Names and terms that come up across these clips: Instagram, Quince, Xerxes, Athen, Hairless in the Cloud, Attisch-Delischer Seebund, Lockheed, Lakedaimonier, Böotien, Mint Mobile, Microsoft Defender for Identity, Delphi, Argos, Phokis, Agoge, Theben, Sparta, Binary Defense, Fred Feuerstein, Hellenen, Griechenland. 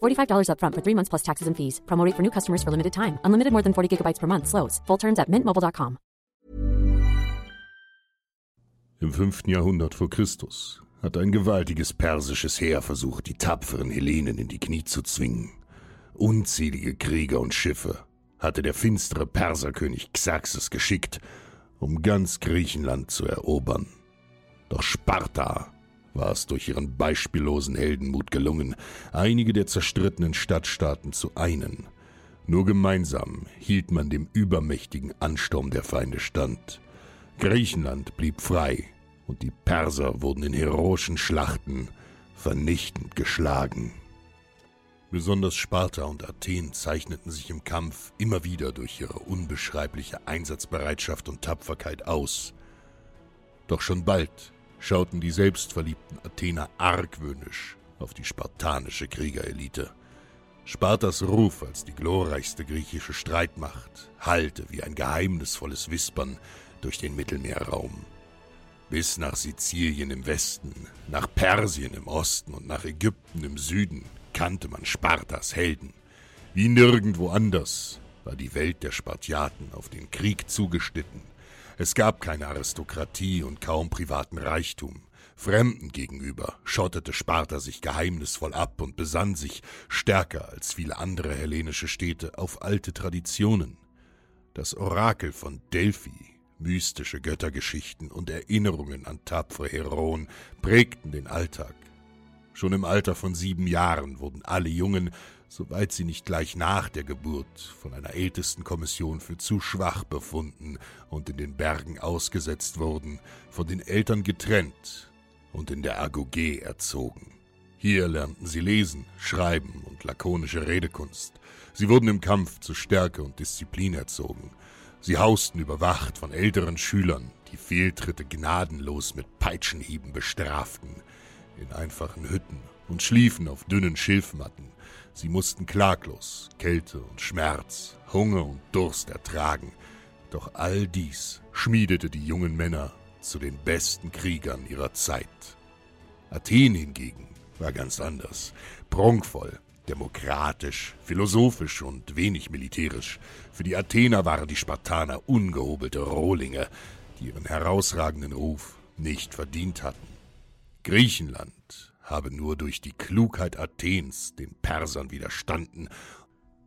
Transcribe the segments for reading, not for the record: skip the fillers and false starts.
$45 up front for 3 months plus taxes and fees. Promo rate for new customers for limited time. Unlimited more than 40 gigabytes per month slows. Full terms at mintmobile.com. Im 5. Jahrhundert vor Christus hat ein gewaltiges persisches Heer versucht, die tapferen Hellenen in die Knie zu zwingen. Unzählige Krieger und Schiffe hatte der finstere Perserkönig Xerxes geschickt, um ganz Griechenland zu erobern. Doch Sparta war es durch ihren beispiellosen Heldenmut gelungen, einige der zerstrittenen Stadtstaaten zu einen. Nur gemeinsam hielt man dem übermächtigen Ansturm der Feinde stand. Griechenland blieb frei und die Perser wurden in heroischen Schlachten vernichtend geschlagen. Besonders Sparta und Athen zeichneten sich im Kampf immer wieder durch ihre unbeschreibliche Einsatzbereitschaft und Tapferkeit aus. Doch schon bald schauten die selbstverliebten Athener argwöhnisch auf die spartanische Kriegerelite. Spartas Ruf als die glorreichste griechische Streitmacht hallte wie ein geheimnisvolles Wispern durch den Mittelmeerraum. Bis nach Sizilien im Westen, nach Persien im Osten und nach Ägypten im Süden kannte man Spartas Helden. Wie nirgendwo anders war die Welt der Spartiaten auf den Krieg zugeschnitten. Es gab keine Aristokratie und kaum privaten Reichtum. Fremden gegenüber schottete Sparta sich geheimnisvoll ab und besann sich, stärker als viele andere hellenische Städte, auf alte Traditionen. Das Orakel von Delphi, mystische Göttergeschichten und Erinnerungen an tapfere Heroen prägten den Alltag. Schon im Alter von 7 Jahren wurden alle Jungen, soweit sie nicht gleich nach der Geburt, von einer Ältestenkommission für zu schwach befunden und in den Bergen ausgesetzt wurden, von den Eltern getrennt und in der Agoge erzogen. Hier lernten sie lesen, schreiben und lakonische Redekunst. Sie wurden im Kampf zu Stärke und Disziplin erzogen. Sie hausten überwacht von älteren Schülern, die Fehltritte gnadenlos mit Peitschenhieben bestraften, in einfachen Hütten und schliefen auf dünnen Schilfmatten. Sie mussten klaglos Kälte und Schmerz, Hunger und Durst ertragen. Doch all dies schmiedete die jungen Männer zu den besten Kriegern ihrer Zeit. Athen hingegen war ganz anders. Prunkvoll, demokratisch, philosophisch und wenig militärisch. Für die Athener waren die Spartaner ungehobelte Rohlinge, die ihren herausragenden Ruf nicht verdient hatten. Griechenland habe nur durch die Klugheit Athens den Persern widerstanden,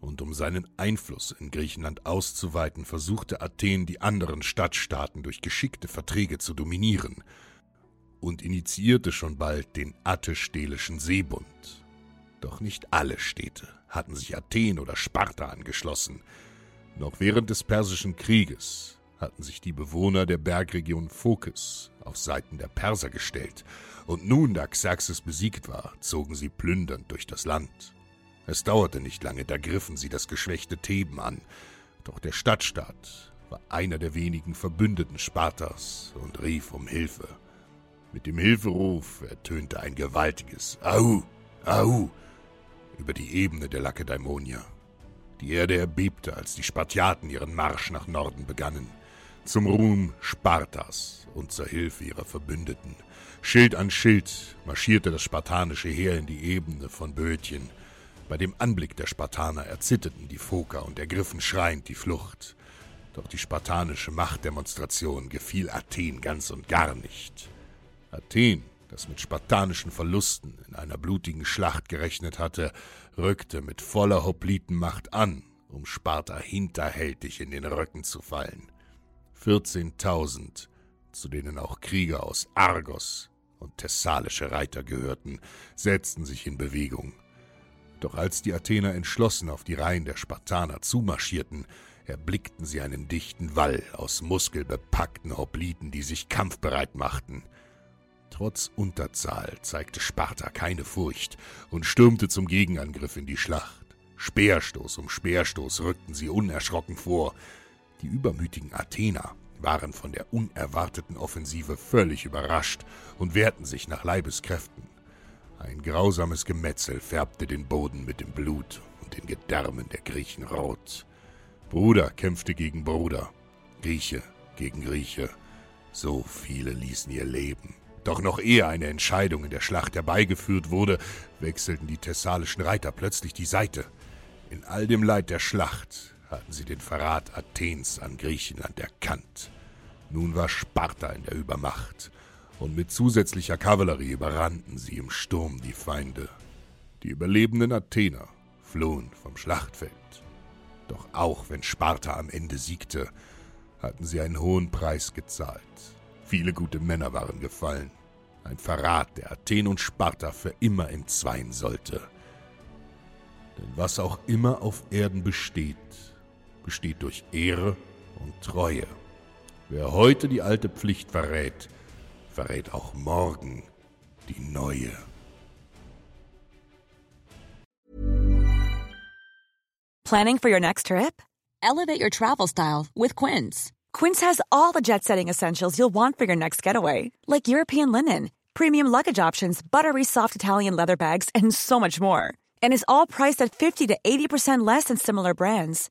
und um seinen Einfluss in Griechenland auszuweiten, versuchte Athen, die anderen Stadtstaaten durch geschickte Verträge zu dominieren und initiierte schon bald den Attisch-Delischen Seebund. Doch nicht alle Städte hatten sich Athen oder Sparta angeschlossen. Noch während des Persischen Krieges hatten sich die Bewohner der Bergregion Phokis auf Seiten der Perser gestellt, und nun, da Xerxes besiegt war, zogen sie plündernd durch das Land. Es dauerte nicht lange, da griffen sie das geschwächte Theben an. Doch der Stadtstaat war einer der wenigen Verbündeten Spartas und rief um Hilfe. Mit dem Hilferuf ertönte ein gewaltiges Au, Au über die Ebene der Lakedaimonier. Die Erde erbebte, als die Spartiaten ihren Marsch nach Norden begannen. Zum Ruhm Spartas und zur Hilfe ihrer Verbündeten. Schild an Schild marschierte das spartanische Heer in die Ebene von Böotien. Bei dem Anblick der Spartaner erzitterten die Phoker und ergriffen schreiend die Flucht. Doch die spartanische Machtdemonstration gefiel Athen ganz und gar nicht. Athen, das mit spartanischen Verlusten in einer blutigen Schlacht gerechnet hatte, rückte mit voller Hoplitenmacht an, um Sparta hinterhältig in den Rücken zu fallen. 14.000, zu denen auch Krieger aus Argos und thessalische Reiter gehörten, setzten sich in Bewegung. Doch als die Athener entschlossen auf die Reihen der Spartaner zumarschierten, erblickten sie einen dichten Wall aus muskelbepackten Hopliten, die sich kampfbereit machten. Trotz Unterzahl zeigte Sparta keine Furcht und stürmte zum Gegenangriff in die Schlacht. Speerstoß um Speerstoß rückten sie unerschrocken vor. Die übermütigen Athener waren von der unerwarteten Offensive völlig überrascht und wehrten sich nach Leibeskräften. Ein grausames Gemetzel färbte den Boden mit dem Blut und den Gedärmen der Griechen rot. Bruder kämpfte gegen Bruder, Grieche gegen Grieche. So viele ließen ihr Leben. Doch noch ehe eine Entscheidung in der Schlacht herbeigeführt wurde, wechselten die thessalischen Reiter plötzlich die Seite. In all dem Leid der Schlacht hatten sie den Verrat Athens an Griechenland erkannt. Nun war Sparta in der Übermacht. Und mit zusätzlicher Kavallerie überrannten sie im Sturm die Feinde. Die überlebenden Athener flohen vom Schlachtfeld. Doch auch wenn Sparta am Ende siegte, hatten sie einen hohen Preis gezahlt. Viele gute Männer waren gefallen. Ein Verrat, der Athen und Sparta für immer entzweien sollte. Denn was auch immer auf Erden besteht, besteht durch Ehre und Treue. Wer heute die alte Pflicht verrät, verrät auch morgen die neue. Planning for your next trip? Elevate your travel style with Quince. Quince has all the jet-setting essentials you'll want for your next getaway, like European linen, premium luggage options, buttery soft Italian leather bags, and so much more. And is all priced at 50 to 80% less than similar brands.